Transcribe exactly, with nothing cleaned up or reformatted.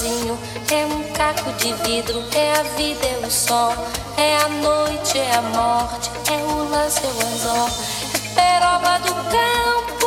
sozinho. É um caco de vidro, é a vida, é o sol. É a noite, é a morte, é o lance, é o anzol. É peroba do campo.